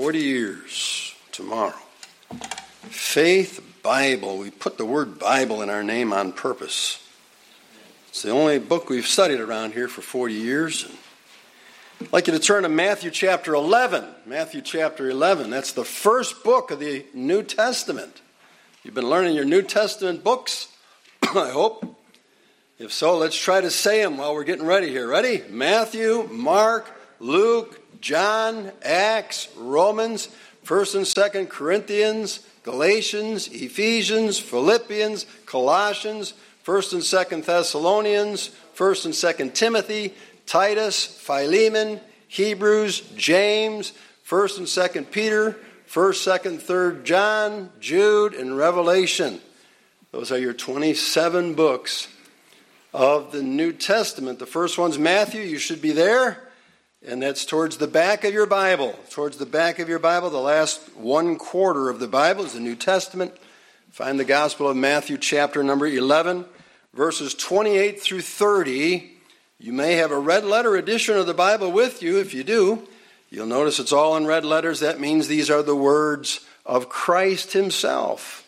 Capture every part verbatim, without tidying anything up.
forty years tomorrow. Faith Bible. We put the word Bible in our name on purpose. It's the only book we've studied around here for forty years. And I'd like you to turn to Matthew chapter eleven. Matthew chapter eleven. That's the first book of the New Testament. You've been learning your New Testament books, I hope. If so, let's try to say them while we're getting ready here. Ready? Matthew, Mark, Luke, John, Acts, Romans, first and second Corinthians, Galatians, Ephesians, Philippians, Colossians, first and second Thessalonians, first and second Timothy, Titus, Philemon, Hebrews, James, first and second Peter, first, second, third John, Jude, and Revelation. Those are your twenty-seven books of the New Testament. The first one's Matthew. You should be there. And that's towards the back of your Bible. Towards the back of your Bible, the last one quarter of the Bible is the New Testament. Find the Gospel of Matthew, chapter number eleven, verses twenty-eight through thirty. You may have a red letter edition of the Bible with you. If you do, you'll notice it's all in red letters. That means these are the words of Christ himself.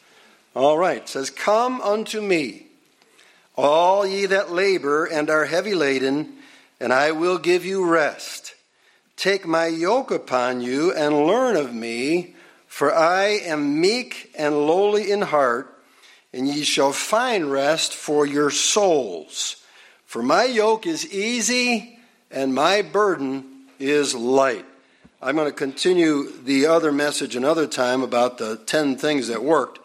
All right. It says, "Come unto me, all ye that labor and are heavy laden, and I will give you rest. Take my yoke upon you and learn of me, for I am meek and lowly in heart, and ye shall find rest for your souls. For my yoke is easy and my burden is light." I'm going to continue the other message another time about the ten things that worked.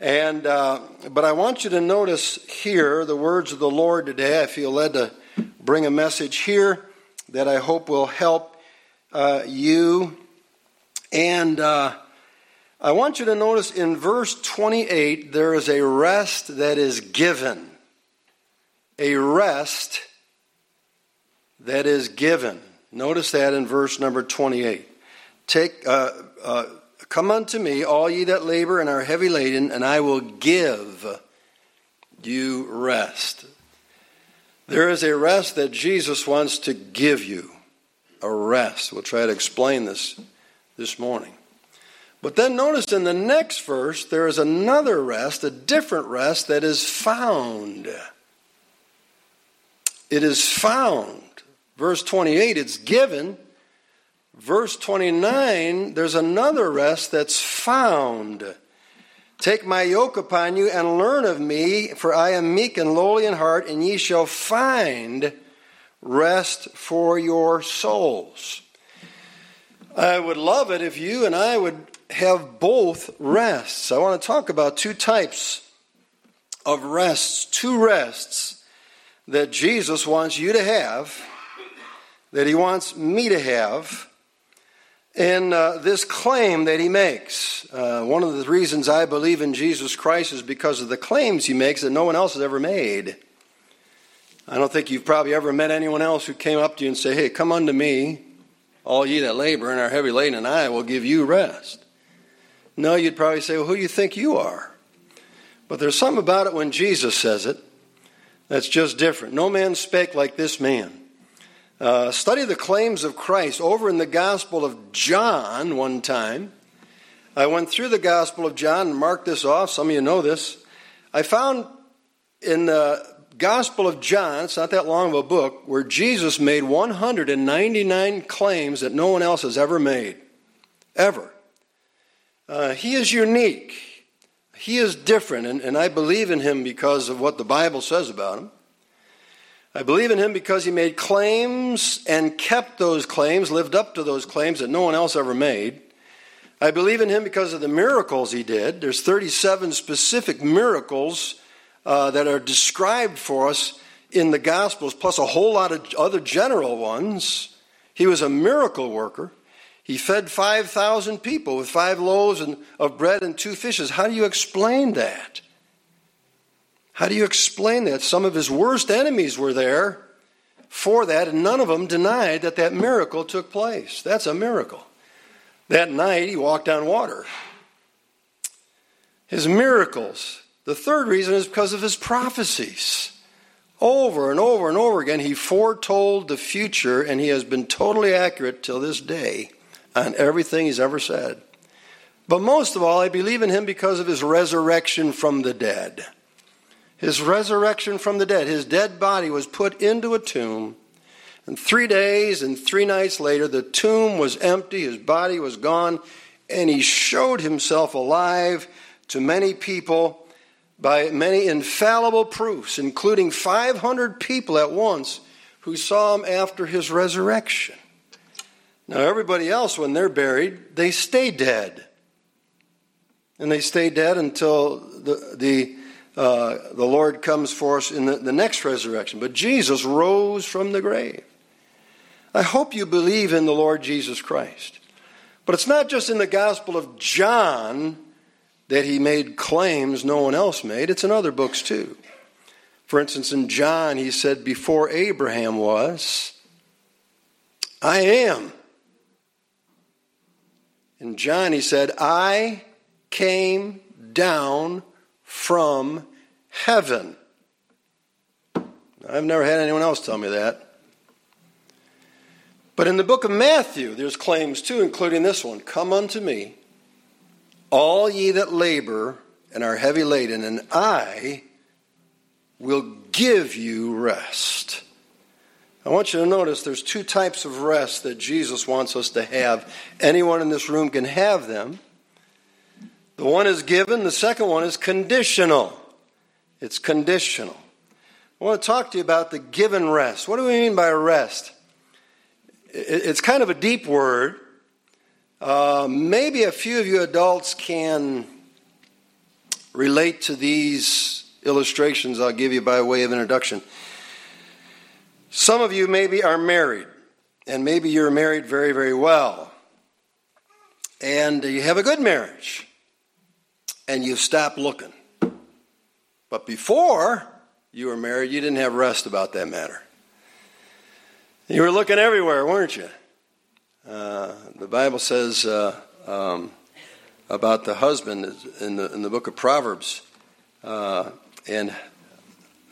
And uh, but I want you to notice here the words of the Lord today. I feel led to bring a message here that I hope will help uh, you. And uh, I want you to notice in verse twenty-eight, there is a rest that is given. A rest that is given. Notice that in verse number twenty-eight. Take... Uh, uh, "Come unto me, all ye that labor and are heavy laden, and I will give you rest." There is a rest that Jesus wants to give you. A rest. We'll try to explain this this morning. But then notice in the next verse, there is another rest, a different rest that is found. It is found. Verse twenty-eight, it's given. Verse twenty-nine, there's another rest that's found. "Take my yoke upon you and learn of me, for I am meek and lowly in heart, and ye shall find rest for your souls." I would love it if you and I would have both rests. I want to talk about two types of rests, two rests that Jesus wants you to have, that he wants me to have. In uh, this claim that he makes, uh, one of the reasons I believe in Jesus Christ is because of the claims he makes that no one else has ever made. I don't think you've probably ever met anyone else who came up to you and said, "Hey, come unto me, all ye that labor and are heavy laden, and I will give you rest." No, you'd probably say, "Well, who do you think you are?" But there's something about it when Jesus says it that's just different. "No man spake like this man." Uh, study the claims of Christ. Over in the Gospel of John one time, I went through the Gospel of John and marked this off. Some of you know this. I found in the Gospel of John, it's not that long of a book, where Jesus made one hundred ninety-nine claims that no one else has ever made. Ever. Uh, he is unique. He is different, and, and I believe in him because of what the Bible says about him. I believe in him because he made claims and kept those claims, lived up to those claims that no one else ever made. I believe in him because of the miracles he did. There's thirty-seven specific miracles uh, that are described for us in the Gospels, plus a whole lot of other general ones. He was a miracle worker. He fed five thousand people with five loaves and, of bread and two fishes. How do you explain that? How do you explain that? Some of his worst enemies were there for that, and none of them denied that that miracle took place. That's a miracle. That night, he walked on water. His miracles. The third reason is because of his prophecies. Over and over and over again, he foretold the future, and he has been totally accurate till this day. on everything he's ever said. But most of all, I believe in him because of his resurrection from the dead. His resurrection from the dead. His dead body was put into a tomb. And three days and three nights later, the tomb was empty. His body was gone. And he showed himself alive to many people by many infallible proofs, including five hundred people at once who saw him after his resurrection. Now, everybody else, when they're buried, they stay dead. And they stay dead until the the uh, the Lord comes for us in the, the next resurrection. But Jesus rose from the grave. I hope you believe in the Lord Jesus Christ. But it's not just in the Gospel of John that he made claims no one else made. It's in other books too. For instance, in John, he said, before Abraham was, I am. In John, he said, I came down from heaven. I've never had anyone else tell me that. But in the book of Matthew, there's claims too, including this one. Come unto me, all ye that labor and are heavy laden, and I will give you rest. I want you to notice there's two types of rest that Jesus wants us to have. Anyone in this room can have them. The one is given. The second one is conditional. It's conditional. I want to talk to you about the given rest. What do we mean by rest? It's kind of a deep word. Uh, maybe a few of you adults can relate to these illustrations I'll give you by way of introduction. Some of you maybe are married, and maybe you're married very, very well. And you have a good marriage, and you stop looking. But before you were married, you didn't have rest about that matter. You were looking everywhere, weren't you? Uh, the Bible says uh, um, about the husband in the in the book of Proverbs, uh, and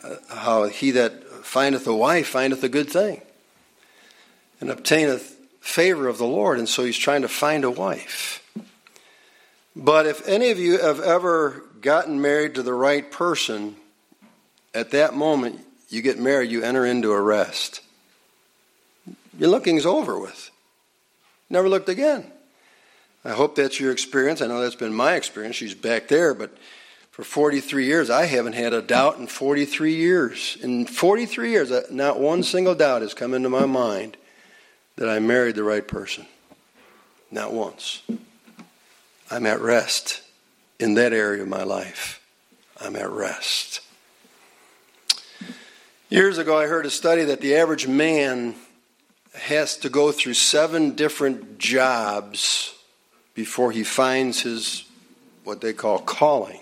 uh, how he that findeth a wife findeth a good thing, and obtaineth favor of the Lord. And so he's trying to find a wife. But if any of you have ever gotten married to the right person, at that moment you get married, you enter into a rest. Your looking's over with. Never looked again. I hope that's your experience. I know that's been my experience. She's back there, but for forty-three years, I haven't had a doubt in forty-three years. In forty-three years, not one single doubt has come into my mind that I married the right person. Not once. I'm at rest in that area of my life. I'm at rest. Years ago, I heard a study that the average man has to go through seven different jobs before he finds his, what they call, calling.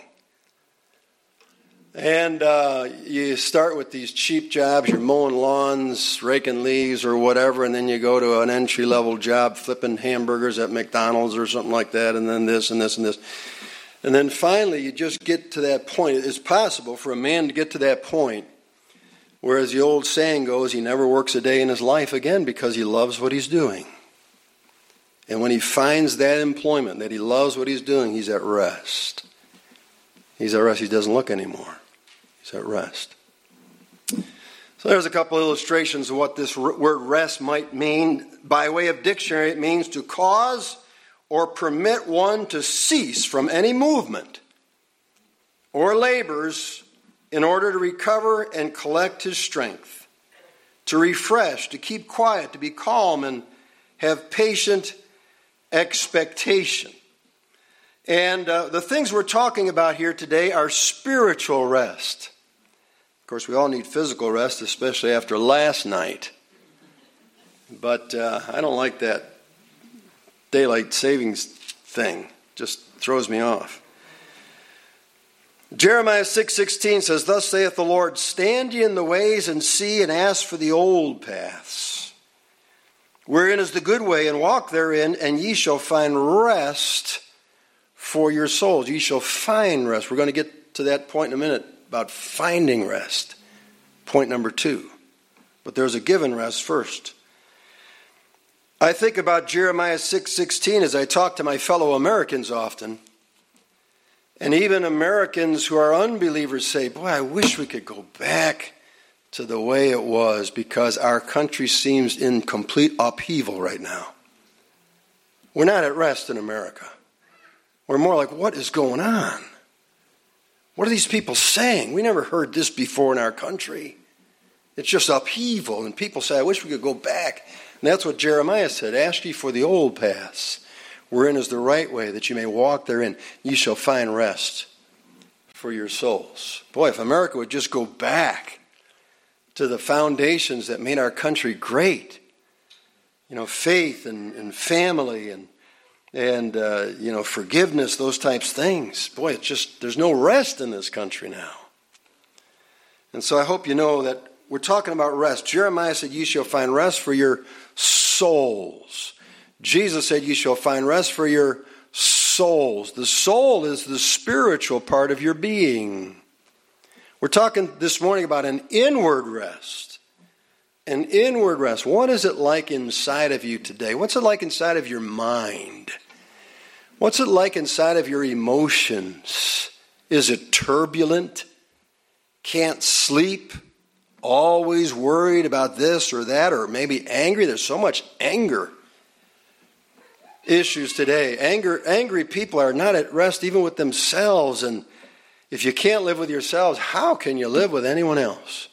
And uh, you start with these cheap jobs, you're mowing lawns, raking leaves or whatever, and then you go to an entry-level job, flipping hamburgers at McDonald's or something like that, and then this and this and this. And then finally you just get to that point. It's possible for a man to get to that point. Whereas the old saying goes, he never works a day in his life again because he loves what he's doing. And when he finds that employment, that he loves what he's doing, he's at rest. He's at rest. He doesn't look anymore. He's at rest. So there's a couple of illustrations of what this word rest might mean. By way of dictionary, it means to cause or permit one to cease from any movement or labors in order to recover and collect his strength, to refresh, to keep quiet, to be calm, and have patient expectation. And uh, the things we're talking about here today are spiritual rest. Of course, we all need physical rest, especially after last night. But uh, I don't like that daylight savings thing. Just throws me off. Jeremiah six sixteen says, Thus saith the Lord, stand ye in the ways and see and ask for the old paths, wherein is the good way, and walk therein, and ye shall find rest for your souls. Ye shall find rest. We're going to get to that point in a minute about finding rest. Point number two. But there's a given rest first. I think about Jeremiah six sixteen as I talk to my fellow Americans often. And even Americans who are unbelievers say, boy, I wish we could go back to the way it was, because our country seems in complete upheaval right now. We're not at rest in America. We're more like, what is going on? What are these people saying? We never heard this before in our country. It's just upheaval. And people say, I wish we could go back. And that's what Jeremiah said. Ask ye for the old paths, wherein is the right way, that you may walk therein. Ye shall find rest for your souls. Boy, if America would just go back to the foundations that made our country great. You know, faith and, and family and, and uh, you know, forgiveness, those types of things. Boy, it's just, there's no rest in this country now. And so I hope you know that we're talking about rest. Jeremiah said, you shall find rest for your souls. Jesus said, you shall find rest for your souls. The soul is the spiritual part of your being. We're talking this morning about an inward rest. An inward rest. What is it like inside of you today? What's it like inside of your mind? What's it like inside of your emotions? Is it turbulent? Can't sleep? Always worried about this or that, or maybe angry. There's so much anger issues today. Anger, angry people are not at rest even with themselves. And if you can't live with yourselves, how can you live with anyone else?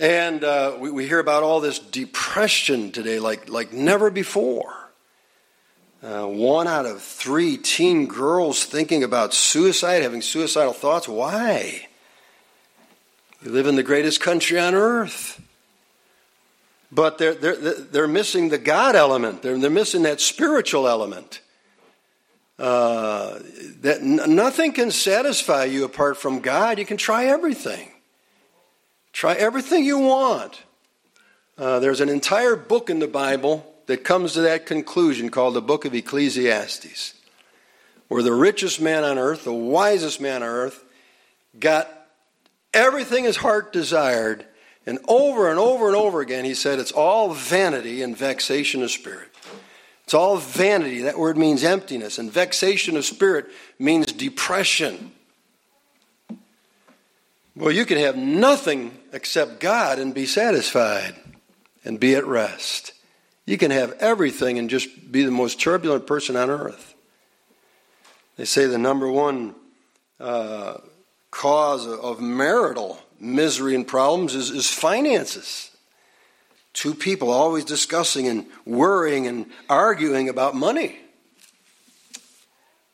And uh, we, we hear about all this depression today like, like never before. Uh, one out of three teen girls thinking about suicide, having suicidal thoughts. Why? You live in the greatest country on earth. But they're, they're, they're missing the God element. They're, they're missing that spiritual element. Uh, that n- nothing can satisfy you apart from God. You can try everything. Try everything you want. Uh, there's an entire book in the Bible that comes to that conclusion called the book of Ecclesiastes, where the richest man on earth, the wisest man on earth, got everything his heart desired, and over and over and over again he said it's all vanity and vexation of spirit. It's all vanity. That word means emptiness, and vexation of spirit means depression. Well, you can have nothing except God and be satisfied and be at rest. You can have everything and just be the most turbulent person on earth. They say the number one uh cause of marital misery and problems is, is finances. Two people always discussing and worrying and arguing about money.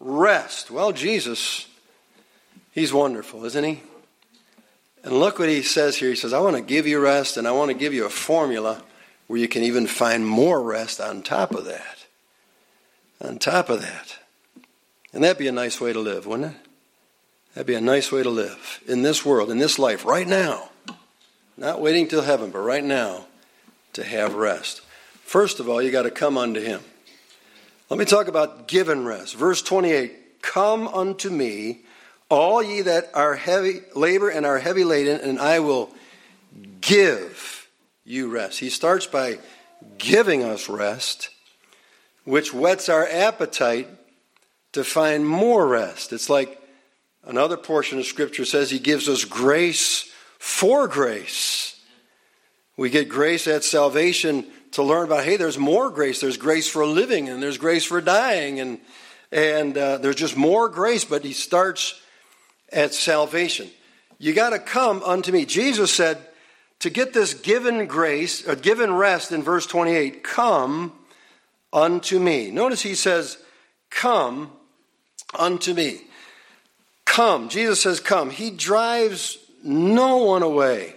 Rest. Well, Jesus, he's wonderful, isn't he? And look what he says here. He says, I want to give you rest, and I want to give you a formula where you can even find more rest on top of that. On top of that. And that'd be a nice way to live, wouldn't it? That'd be a nice way to live in this world, in this life, right now. Not waiting till heaven, but right now to have rest. First of all, you got to come unto him. Let me talk about given rest. Verse twenty-eight, come unto me, all ye that are heavy labor and are heavy laden, and I will give you rest. He starts by giving us rest, which whets our appetite to find more rest. It's like another portion of Scripture says he gives us grace for grace. We get grace at salvation to learn about, hey, there's more grace. There's grace for living, and there's grace for dying, and and uh, there's just more grace, but he starts at salvation. You got to come unto me. Jesus said to get this given grace, or given rest in verse twenty-eight, come unto me. Notice he says, come unto me. Come. Jesus says, come. He drives no one away.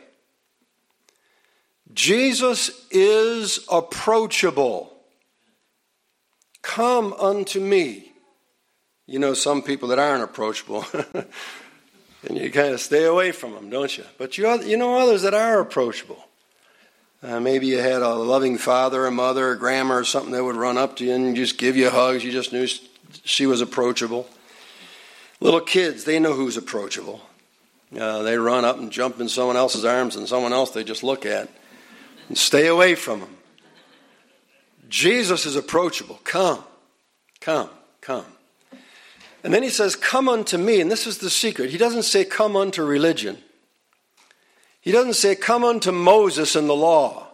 Jesus is approachable. Come unto me. You know some people that aren't approachable. And you kind of stay away from them, don't you? But you, you know others that are approachable. Uh, maybe you had a loving father or mother or grandma or something that would run up to you and just give you hugs. You just knew she was approachable. Little kids, they know who's approachable. Uh, they run up and jump in someone else's arms, and someone else they just look at. and stay away from them. Jesus is approachable. Come, come, come. And then he says, come unto me. And this is the secret. He doesn't say, come unto religion. He doesn't say, come unto Moses and the law.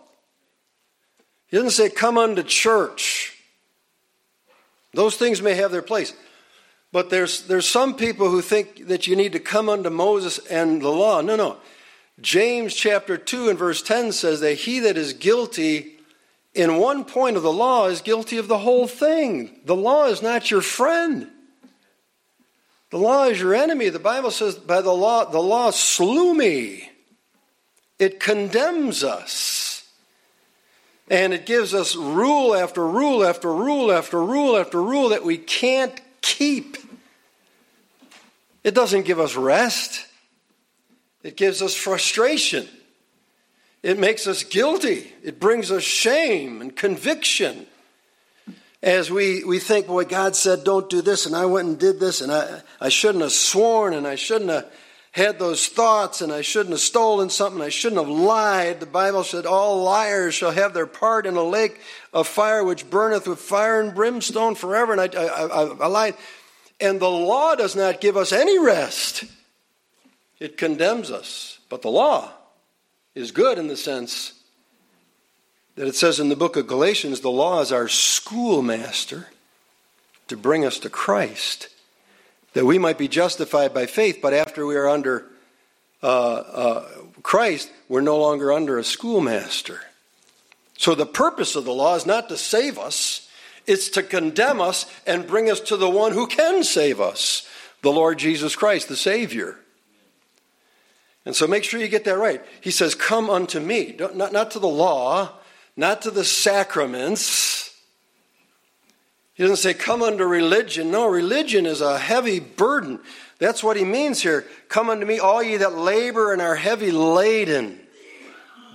He doesn't say, come unto church. Those things may have their place. But there's, there's some people who think that you need to come unto Moses and the law. No, no. James chapter two and verse ten says that he that is guilty in one point of the law is guilty of the whole thing. The law is not your friend. The law is your enemy. The Bible says, by the law, the law slew me. It condemns us. And it gives us rule after rule after rule after rule after rule that we can't keep. It doesn't give us rest. It gives us frustration. It makes us guilty. It brings us shame and conviction. As we, we think, boy, God said don't do this, and I went and did this, and I, I shouldn't have sworn, and I shouldn't have had those thoughts, and I shouldn't have stolen something, I shouldn't have lied. The Bible said all liars shall have their part in a lake of fire which burneth with fire and brimstone forever. And I, I, I, I lied. And the law does not give us any rest. It condemns us. But the law is good in the sense that it says in the book of Galatians, the law is our schoolmaster to bring us to Christ, that we might be justified by faith. But after we are under uh, uh, Christ, we're no longer under a schoolmaster. So the purpose of the law is not to save us. It's to condemn us and bring us to the one who can save us, the Lord Jesus Christ, the Savior. And so make sure you get that right. He says, come unto me. Don't, not, not to the law, not to the sacraments. He doesn't say, come unto religion. No, religion is a heavy burden. That's what he means here. Come unto me, all ye that labor and are heavy laden.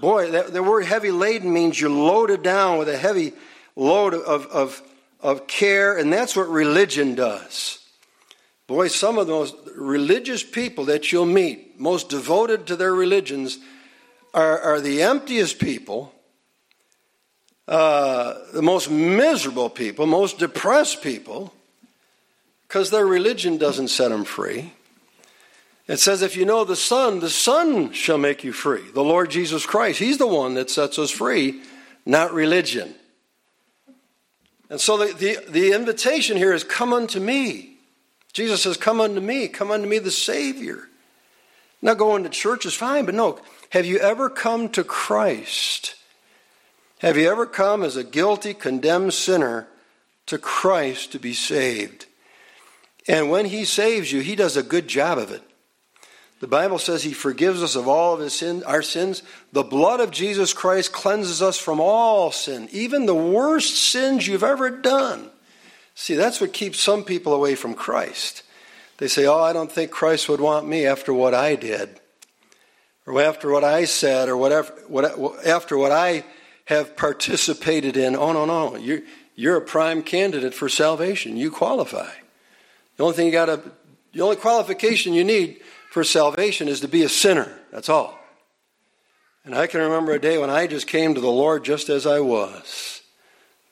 Boy, that, the word heavy laden means you're loaded down with a heavy load of, of, of care, and that's what religion does. Boy, some of the most religious people that you'll meet, most devoted to their religions, are, are the emptiest people, uh, the most miserable people, most depressed people, because their religion doesn't set them free. It says, if you know the Son, the Son shall make you free. The Lord Jesus Christ, he's the one that sets us free, not religion. And so the, the, the invitation here is, come unto me. Jesus says, come unto me, come unto me, the Savior. Now, going to church is fine, but no. Have you ever come to Christ? Have you ever come as a guilty, condemned sinner to Christ to be saved? And when he saves you, he does a good job of it. The Bible says he forgives us of all of his sin, our sins. The blood of Jesus Christ cleanses us from all sin, even the worst sins you've ever done. See, that's what keeps some people away from Christ. They say, oh, I don't think Christ would want me after what I did, or after what I said, or whatever, what, after what I have participated in. Oh, no, no, you're, you're a prime candidate for salvation. You qualify. The only thing you got to, the only qualification you need for salvation is to be a sinner. That's all. And I can remember a day when I just came to the Lord just as I was.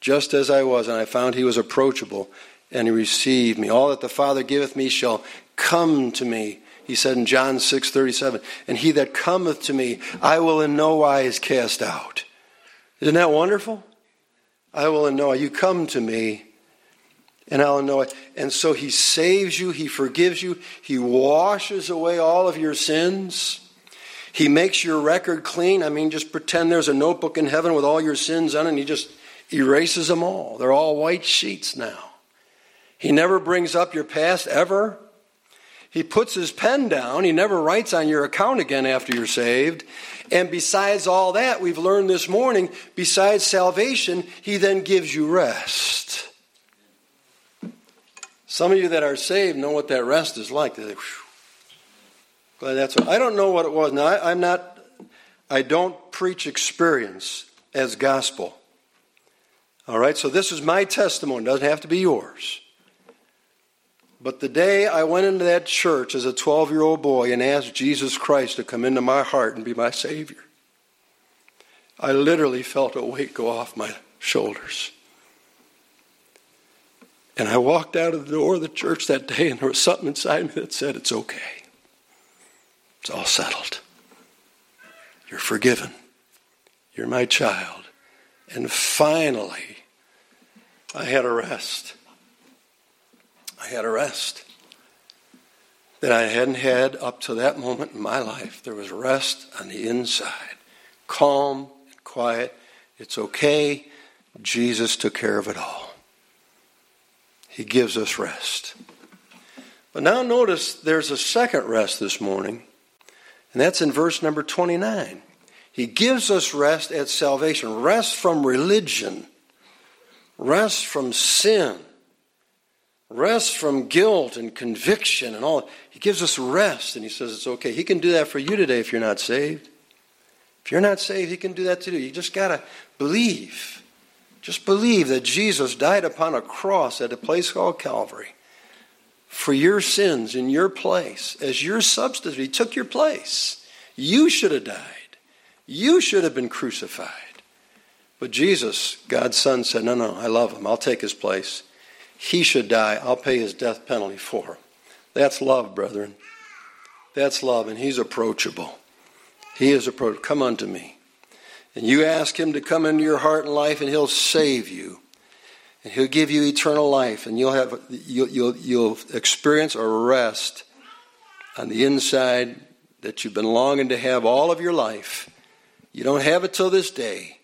Just as I was, and I found he was approachable, and he received me. All that the Father giveth me shall come to me, he said in John six thirty seven. And he that cometh to me, I will in no wise cast out. Isn't that wonderful? I will in no wise. You come to me, and I'll in no wise. And so he saves you, he forgives you, he washes away all of your sins. He makes your record clean. I mean, just pretend there's a notebook in heaven with all your sins on it, and he just erases them all. They're all white sheets now. He never brings up your past ever. He puts his pen down. He never writes on your account again after you're saved. And besides all that, we've learned this morning, besides salvation, he then gives you rest. Some of you that are saved know what that rest is like. They say, glad that's what. I don't know what it was. Now, I, I'm not, I don't preach experience as gospel. All right, so this is my testimony. It doesn't have to be yours. But the day I went into that church as a twelve-year-old boy and asked Jesus Christ to come into my heart and be my Savior, I literally felt a weight go off my shoulders. And I walked out of the door of the church that day, and there was something inside me that said, it's okay. It's all settled. You're forgiven. You're my child. And finally, I had a rest. I had a rest that I hadn't had up to that moment in my life. There was rest on the inside. Calm and quiet. It's okay. Jesus took care of it all. He gives us rest. But now notice there's a second rest this morning, and that's in verse number twenty-nine. He gives us rest at salvation, rest from religion, rest from sin, rest from guilt and conviction and all. He gives us rest, and he says it's okay. He can do that for you today if you're not saved. If you're not saved, he can do that to you. You just got to believe. Just believe that Jesus died upon a cross at a place called Calvary for your sins in your place as your substitute. He took your place. You should have died. You should have been crucified. But Jesus, God's Son, said, no, no, I love him. I'll take his place. He should die. I'll pay his death penalty for him. That's love, brethren. That's love, and he's approachable. He is approachable. Come unto me. And you ask him to come into your heart and life, and he'll save you. And he'll give you eternal life. And you'll have you'll, you'll, you'll experience a rest on the inside that you've been longing to have all of your life. You don't have it till this day.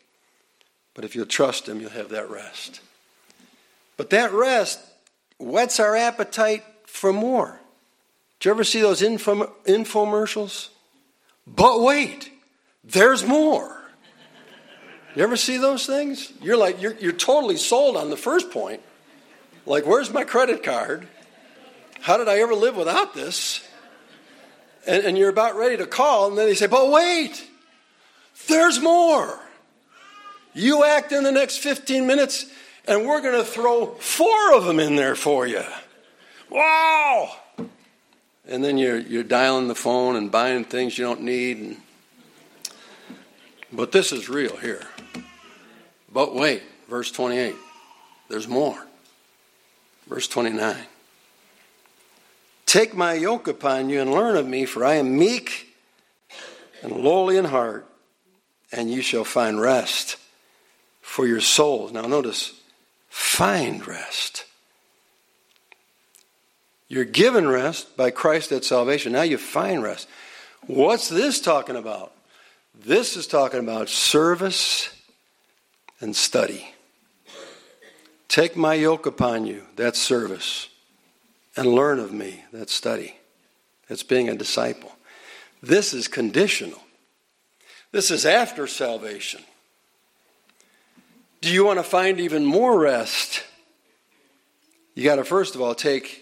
But if you'll trust him, you'll have that rest. But that rest whets our appetite for more. Did you ever see those infom- infomercials? But wait, there's more. You ever see those things? You're like, you're, you're totally sold on the first point. Like, where's my credit card? How did I ever live without this? And, and you're about ready to call, and then they say, but wait, there's more. You act in the next fifteen minutes, and we're going to throw four of them in there for you. Wow! And then you're, you're dialing the phone and buying things you don't need. And, but this is real here. But wait, verse twenty-eight, there's more. Verse twenty-nine, take my yoke upon you and learn of me, for I am meek and lowly in heart, and you shall find rest for your souls. Now notice, find rest. You're given rest by Christ at salvation. Now you find rest. What's this talking about? This is talking about service and study. Take my yoke upon you, that's service. And learn of me, that's study. That's being a disciple. This is conditional. This is after salvation. Do you want to find even more rest? You got to first of all take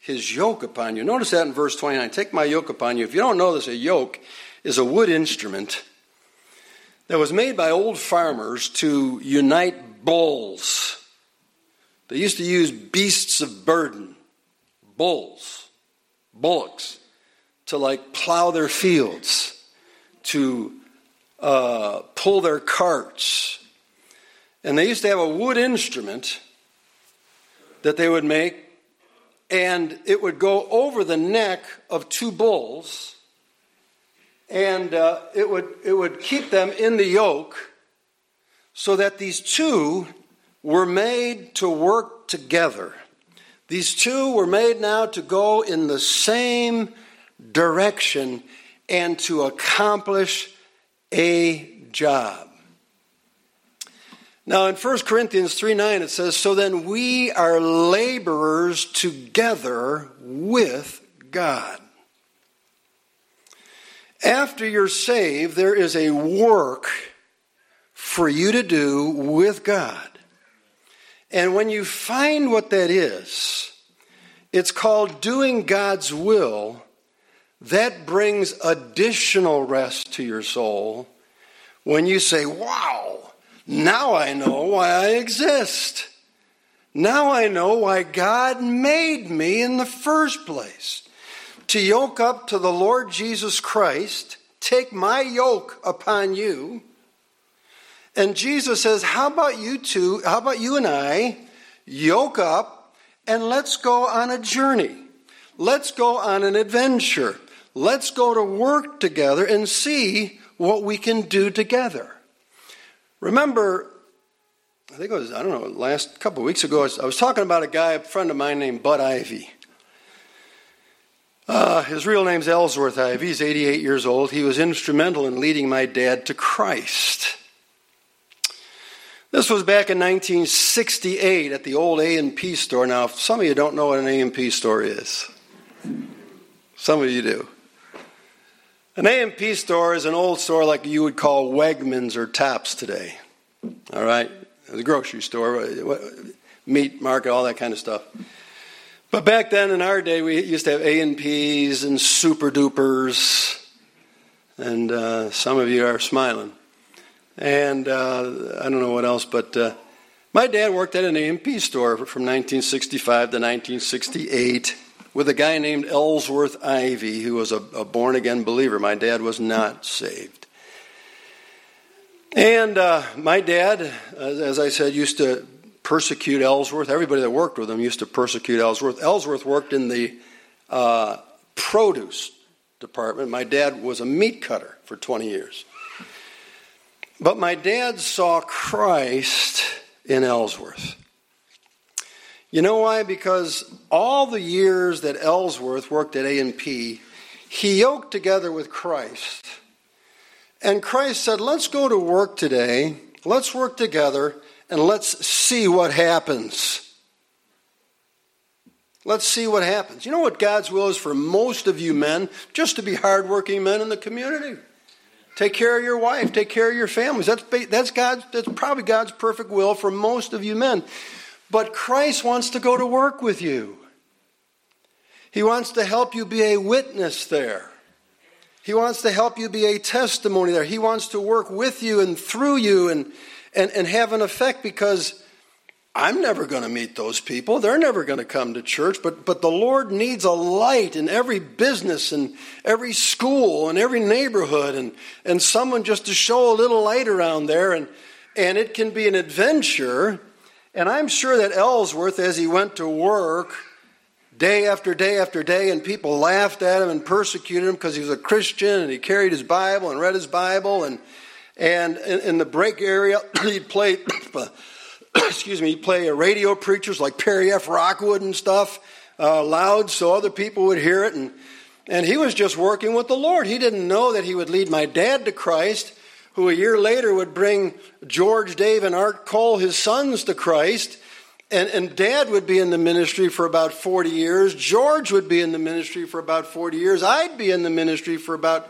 his yoke upon you. Notice that in verse twenty-nine. Take my yoke upon you. If you don't know this, a yoke is a wood instrument that was made by old farmers to unite bulls. They used to use beasts of burden, bulls, bullocks, to like plow their fields, to uh, pull their carts. And they used to have a wood instrument that they would make, and it would go over the neck of two bulls. And uh, it would it would keep them in the yoke so that these two were made to work together. These two were made now to go in the same direction and to accomplish a job. Now in First Corinthians three nine it says, so then we are laborers together with God. After you're saved, there is a work for you to do with God. And when you find what that is, it's called doing God's will. That brings additional rest to your soul when you say, wow, now I know why I exist. Now I know why God made me in the first place. To yoke up to the Lord Jesus Christ, take my yoke upon you, And Jesus says, how about you two, how about you and I, yoke up and let's go on a journey. Let's go on an adventure. Let's go to work together and see what we can do together. Remember, I think it was, I don't know, last couple of weeks ago, I was, I was talking about a guy, a friend of mine named Bud Ivey. Uh, his real name's Ellsworth Ivey. He's eighty-eight years old. He was instrumental in leading my dad to Christ. This was back in nineteen sixty-eight at the old A and P store. Now, if some of you don't know what an A and P store is. Some of you do. An A and P store is an old store like you would call Wegmans or Tops today. All right? The grocery store, meat market, all that kind of stuff. But back then in our day, we used to have A and Ps and Super Dupers. And uh, some of you are smiling. And uh, I don't know what else, but uh, my dad worked at an A and P store from nineteen sixty-five to nineteen sixty-eight with a guy named Ellsworth Ivey, who was a, a born-again believer. My dad was not saved. And uh, my dad, as, as I said, used to persecute Ellsworth. Everybody that worked with him used to persecute Ellsworth. Ellsworth worked in the uh, produce department. My dad was a meat cutter for twenty years. But my dad saw Christ in Ellsworth. You know why? Because all the years that Ellsworth worked at A and P, he yoked together with Christ. And Christ said, let's go to work today, let's work together, and let's see what happens. Let's see what happens. You know what God's will is for most of you men? Just to be hardworking men in the community. Take care of your wife. Take care of your families. That's that's God's. That's probably God's perfect will for most of you men. But Christ wants to go to work with you. He wants to help you be a witness there. He wants to help you be a testimony there. He wants to work with you and through you and and, and have an effect, because I'm never going to meet those people. They're never going to come to church. But but the Lord needs a light in every business and every school and every neighborhood and, and someone just to show a little light around there. And, and it can be an adventure. And I'm sure that Ellsworth, as he went to work day after day after day, and people laughed at him and persecuted him because he was a Christian and he carried his Bible and read his Bible. And, and in, in the break area, he'd play... excuse me, he'd play radio preachers like Perry F. Rockwood and stuff uh, loud so other people would hear it. And, and he was just working with the Lord. He didn't know that he would lead my dad to Christ, who a year later would bring George, Dave, and Art Cole, his sons, to Christ. And, and dad would be in the ministry for about forty years. George would be in the ministry for about forty years. I'd be in the ministry for about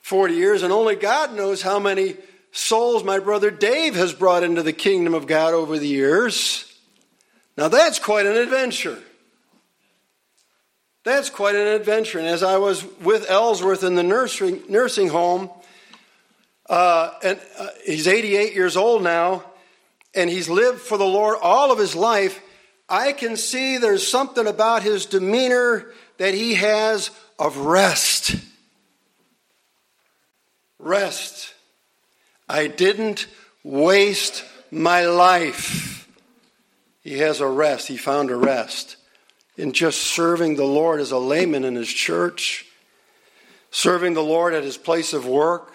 forty years. And only God knows how many souls my brother Dave has brought into the kingdom of God over the years. Now that's quite an adventure. That's quite an adventure. And as I was with Ellsworth in the nursing nursing home, uh, and uh, he's eighty-eight years old now, and he's lived for the Lord all of his life, I can see there's something about his demeanor that he has of rest. Rest. I didn't waste my life. He has a rest. He found a rest in just serving the Lord as a layman in his church, serving the Lord at his place of work.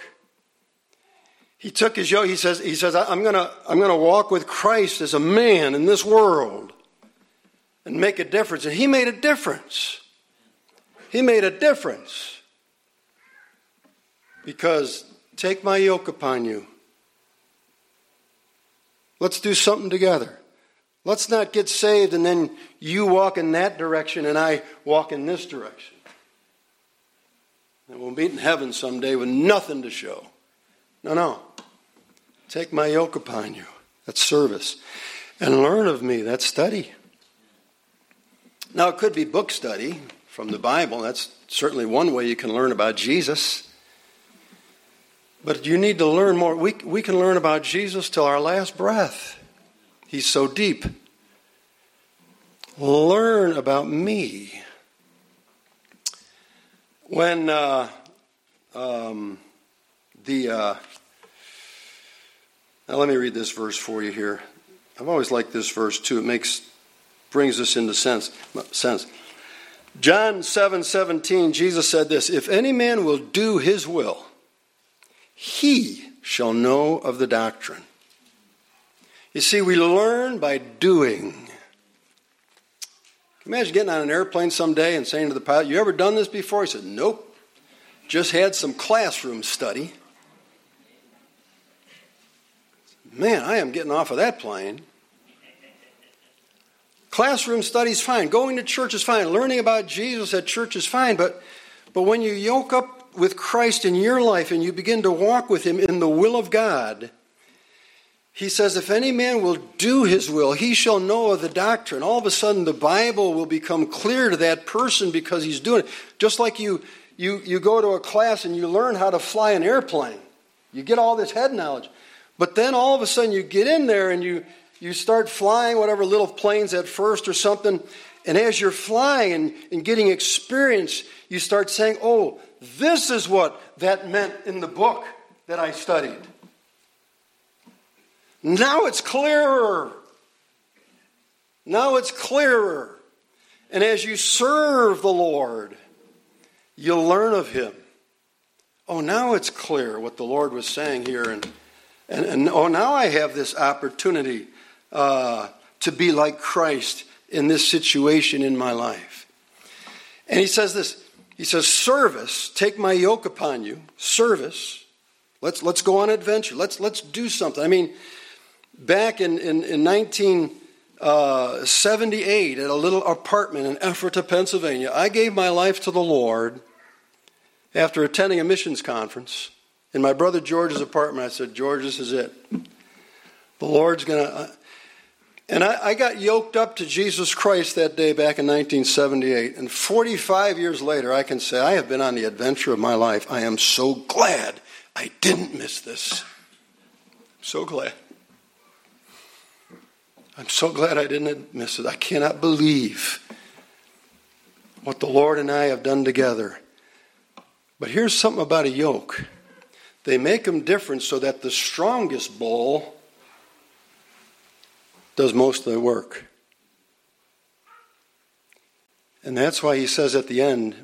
He took his yoke. He says, he says, I'm gonna, I'm gonna walk with Christ as a man in this world and make a difference. And he made a difference. He made a difference. Because take my yoke upon you. Let's do something together. Let's not get saved and then you walk in that direction and I walk in this direction. And we'll meet in heaven someday with nothing to show. No, no. Take my yoke upon you. That's service. And learn of me. That's study. Now, it could be book study from the Bible. That's certainly one way you can learn about Jesus. But you need to learn more. We we can learn about Jesus till our last breath. He's so deep. Learn about me. When uh, um, the uh, Now let me read this verse for you here. I've always liked this verse too. It makes brings us into sense. sense. John seven seventeen. Jesus said this: "If any man will do his will, he shall know of the doctrine." You see, we learn by doing. Imagine getting on an airplane someday and saying to the pilot, "You ever done this before?" He said, "Nope. Just had some classroom study." Man, I am getting off of that plane. Classroom study's fine. Going to church is fine. Learning about Jesus at church is fine. But, but when you yoke up with Christ in your life and you begin to walk with him in the will of God, he says, if any man will do his will, he shall know of the doctrine. All of a sudden, the Bible will become clear to that person because he's doing it. Just like you, you, you go to a class and you learn how to fly an airplane. You get all this head knowledge. But then all of a sudden, you get in there and you, you start flying whatever little planes at first or something. And as you're flying and, and getting experience, you start saying, oh, this is what that meant in the book that I studied. Now it's clearer. Now it's clearer. And as you serve the Lord, you learn of him. Oh, now it's clear what the Lord was saying here. And, and, and oh, now I have this opportunity uh, to be like Christ in this situation in my life. And he says this. He says, service, take my yoke upon you. Service. Let's, let's go on an adventure. Let's, let's do something. I mean, back in, in, in nineteen seventy-eight, at a little apartment in Ephrata, Pennsylvania, I gave my life to the Lord after attending a missions conference. In my brother George's apartment, I said, George, this is it. The Lord's going to... And I, I got yoked up to Jesus Christ that day back in nineteen seventy-eight. And forty-five years later, I can say, I have been on the adventure of my life. I am so glad I didn't miss this. I'm so glad. I'm so glad I didn't miss it. I cannot believe what the Lord and I have done together. But here's something about a yoke. They make them different so that the strongest bull does most of the work. And that's why he says at the end,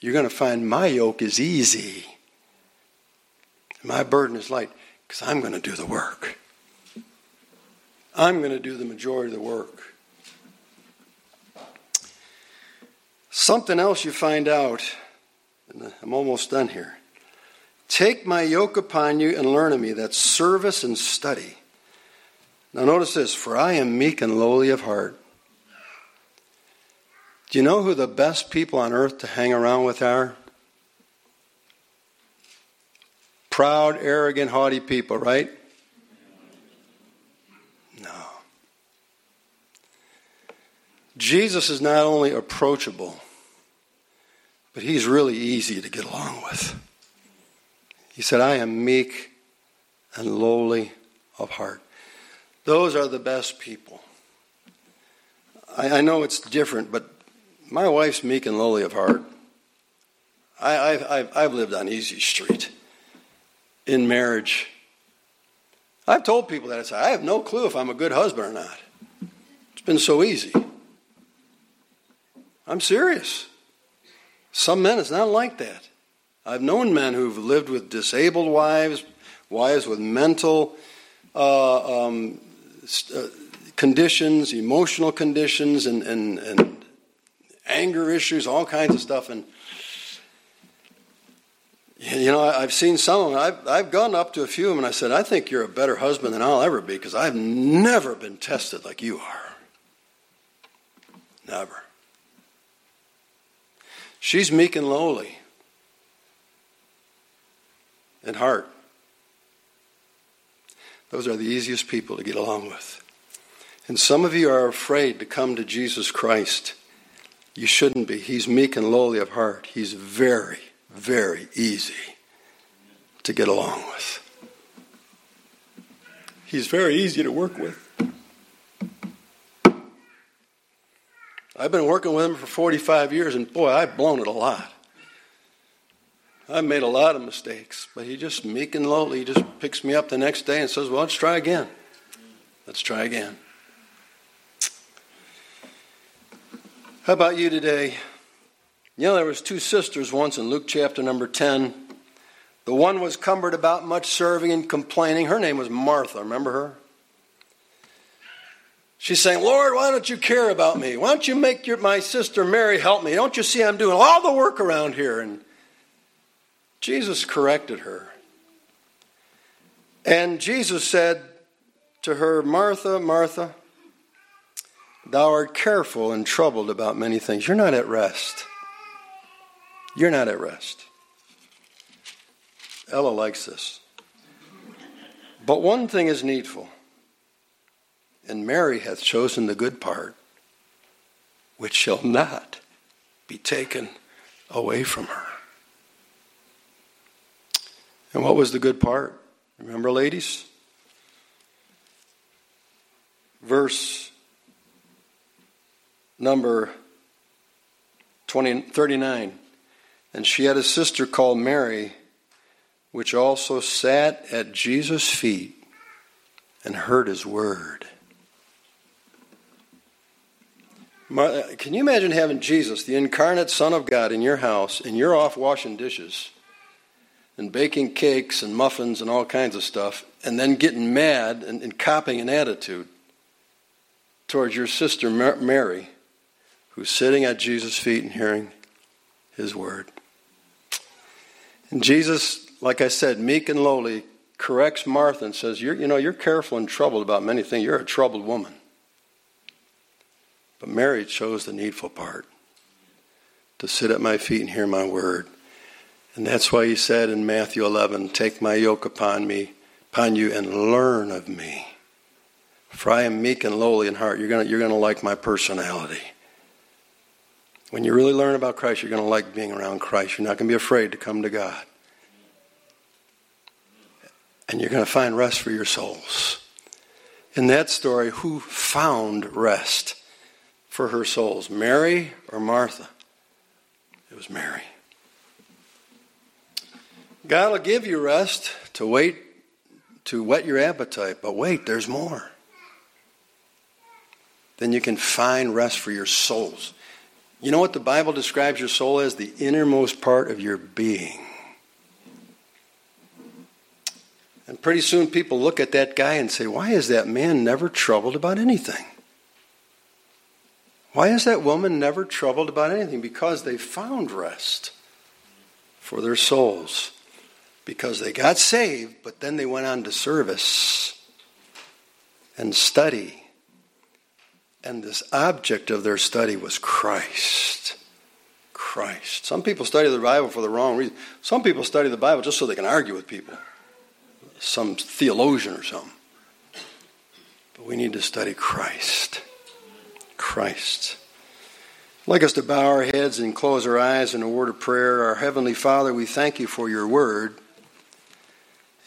you're going to find my yoke is easy. My burden is light because I'm going to do the work. I'm going to do the majority of the work. Something else you find out, and I'm almost done here. Take my yoke upon you and learn of me. That's service and study. Now notice this, for I am meek and lowly of heart. Do you know who the best people on earth to hang around with are? Proud, arrogant, haughty people, right? No. Jesus is not only approachable, but he's really easy to get along with. He said, I am meek and lowly of heart. Those are the best people. I, I know it's different, but my wife's meek and lowly of heart. I, I've, I've, I've lived on Easy Street. In marriage, I've told people that. I say, I have no clue if I'm a good husband or not. It's been so easy. I'm serious. Some men, it's not like that. I've known men who've lived with disabled wives, wives with mental uh, um, uh, conditions, emotional conditions, and, and, and anger issues, all kinds of stuff, and you know, I've seen some of them. I've, I've gone up to a few of them and I said, I think you're a better husband than I'll ever be because I've never been tested like you are. Never. She's meek and lowly in heart. Those are the easiest people to get along with. And some of you are afraid to come to Jesus Christ. You shouldn't be. He's meek and lowly of heart. He's very very easy to get along with. He's very easy to work with. I've been working with him for forty-five years, and boy, I've blown it a lot. I made a lot of mistakes, but he just meek and lowly, he just picks me up the next day and says, well, let's try again. Let's try again. How about you today? You know, there was two sisters once in Luke chapter number ten. The one was cumbered about much serving and complaining. Her name was Martha. Remember her? She's saying, Lord, why don't you care about me? Why don't you make your, my sister Mary help me? Don't you see I'm doing all the work around here? And Jesus corrected her. And Jesus said to her, Martha, Martha, thou art careful and troubled about many things. You're not at rest. You're not at rest. Ella likes this. But one thing is needful. And Mary hath chosen the good part, which shall not be taken away from her. And what was the good part? Remember, ladies? Verse number twenty, thirty-nine. And she had a sister called Mary, which also sat at Jesus' feet and heard his word. Martha, can you imagine having Jesus, the incarnate Son of God, in your house, and you're off washing dishes and baking cakes and muffins and all kinds of stuff, and then getting mad and, and copying an attitude towards your sister Mary, who's sitting at Jesus' feet and hearing his word? And Jesus, like I said, meek and lowly, corrects Martha and says, you're, you know, you're careful and troubled about many things. You're a troubled woman. But Mary chose the needful part, to sit at my feet and hear my word. And that's why he said in Matthew eleven, take my yoke upon me, upon you, and learn of me. For I am meek and lowly in heart. You're going you're going to like my personality. When you really learn about Christ, you're going to like being around Christ. You're not going to be afraid to come to God. And you're going to find rest for your souls. In that story, who found rest for her souls, Mary or Martha? It was Mary. God will give you rest to wait, to whet your appetite, but wait, there's more. Then you can find rest for your souls. You know what the Bible describes your soul as? The innermost part of your being. And pretty soon people look at that guy and say, why is that man never troubled about anything? Why is that woman never troubled about anything? Because they found rest for their souls. Because they got saved, but then they went on to service and study. And this object of their study was Christ. Christ. Some people study the Bible for the wrong reason. Some people study the Bible just so they can argue with people. Some theologian or something. But we need to study Christ. Christ. I'd like us to bow our heads and close our eyes in a word of prayer. Our Heavenly Father, we thank you for your word.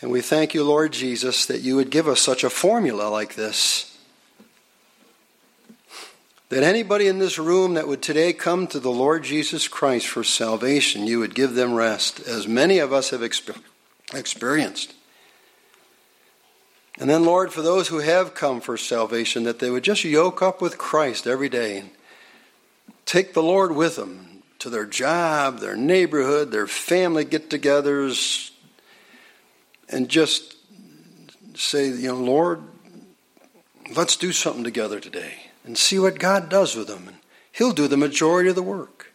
And we thank you, Lord Jesus, that you would give us such a formula like this, that anybody in this room that would today come to the Lord Jesus Christ for salvation, you would give them rest, as many of us have exp- experienced. And then, Lord, for those who have come for salvation, that they would just yoke up with Christ every day and take the Lord with them to their job, their neighborhood, their family get-togethers, and just say, you know, Lord, let's do something together today and see what God does with them. And he'll do the majority of the work.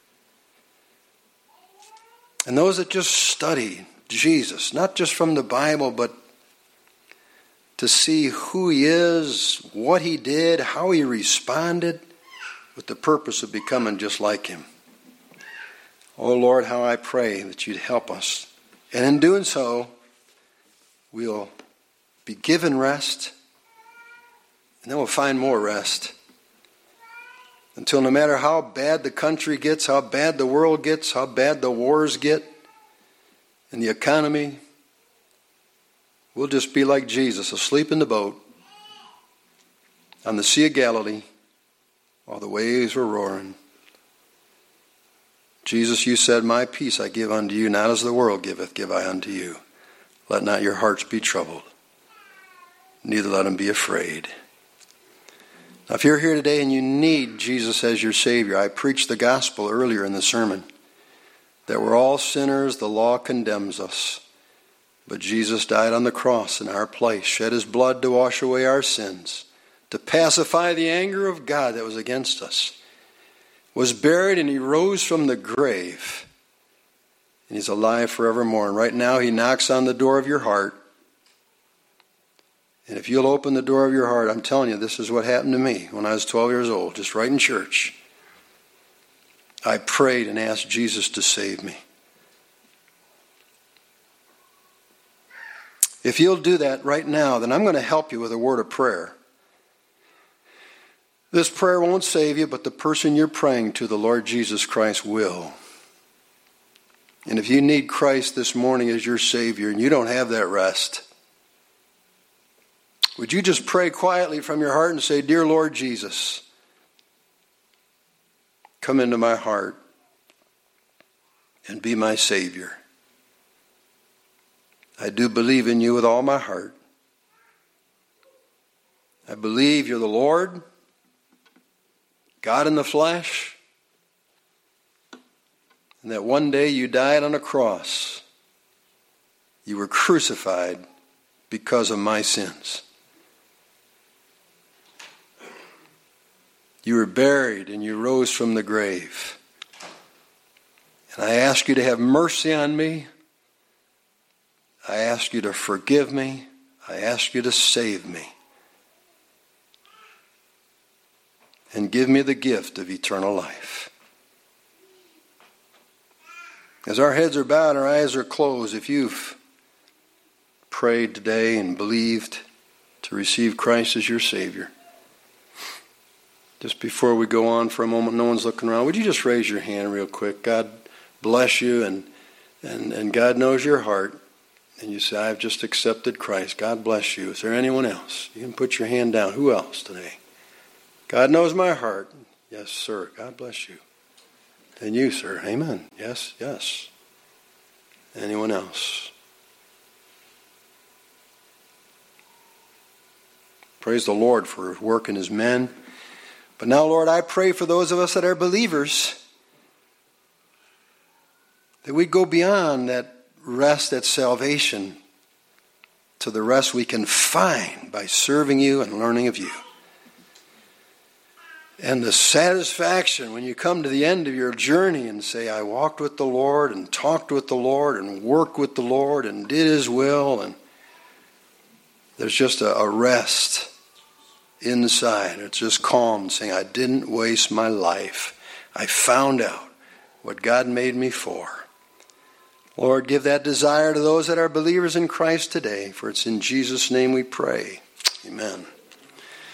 And those that just study Jesus, not just from the Bible, but to see who he is, what he did, how he responded, with the purpose of becoming just like him. Oh Lord, how I pray that you'd help us. And in doing so, we'll be given rest, and then we'll find more rest. Until no matter how bad the country gets, how bad the world gets, how bad the wars get, and the economy, we'll just be like Jesus, asleep in the boat on the Sea of Galilee while the waves were roaring. Jesus, you said, my peace I give unto you, not as the world giveth, give I unto you. Let not your hearts be troubled, neither let them be afraid. Now, if you're here today and you need Jesus as your Savior, I preached the gospel earlier in the sermon, that we're all sinners, the law condemns us. But Jesus died on the cross in our place, shed his blood to wash away our sins, to pacify the anger of God that was against us, was buried, and he rose from the grave. And he's alive forevermore. And right now he knocks on the door of your heart. And if you'll open the door of your heart, I'm telling you, this is what happened to me when I was twelve years old, just right in church. I prayed and asked Jesus to save me. If you'll do that right now, then I'm going to help you with a word of prayer. This prayer won't save you, but the person you're praying to, the Lord Jesus Christ, will. And if you need Christ this morning as your Savior and you don't have that rest, would you just pray quietly from your heart and say, Dear Lord Jesus, come into my heart and be my Savior. I do believe in you with all my heart. I believe you're the Lord, God in the flesh, and that one day you died on a cross. You were crucified because of my sins. You were buried and you rose from the grave. And I ask you to have mercy on me. I ask you to forgive me. I ask you to save me. And give me the gift of eternal life. As our heads are bowed, our eyes are closed, if you've prayed today and believed to receive Christ as your Savior, just before we go on for a moment, no one's looking around, would you just raise your hand real quick? God bless you, and, and, and God knows your heart. And you say, I've just accepted Christ. God bless you. Is there anyone else? You can put your hand down. Who else today? God knows my heart. Yes, sir. God bless you. And you, sir. Amen. Yes, yes. Anyone else? Praise the Lord for his work in his men. But now, Lord, I pray for those of us that are believers, that we go beyond that rest at salvation to the rest we can find by serving you and learning of you. And the satisfaction when you come to the end of your journey and say, I walked with the Lord and talked with the Lord and worked with the Lord and did his will. And there's just a, a rest inside. It's just calm, saying, I didn't waste my life. I found out what God made me for. Lord, give that desire to those that are believers in Christ today, for it's in Jesus' name we pray. Amen.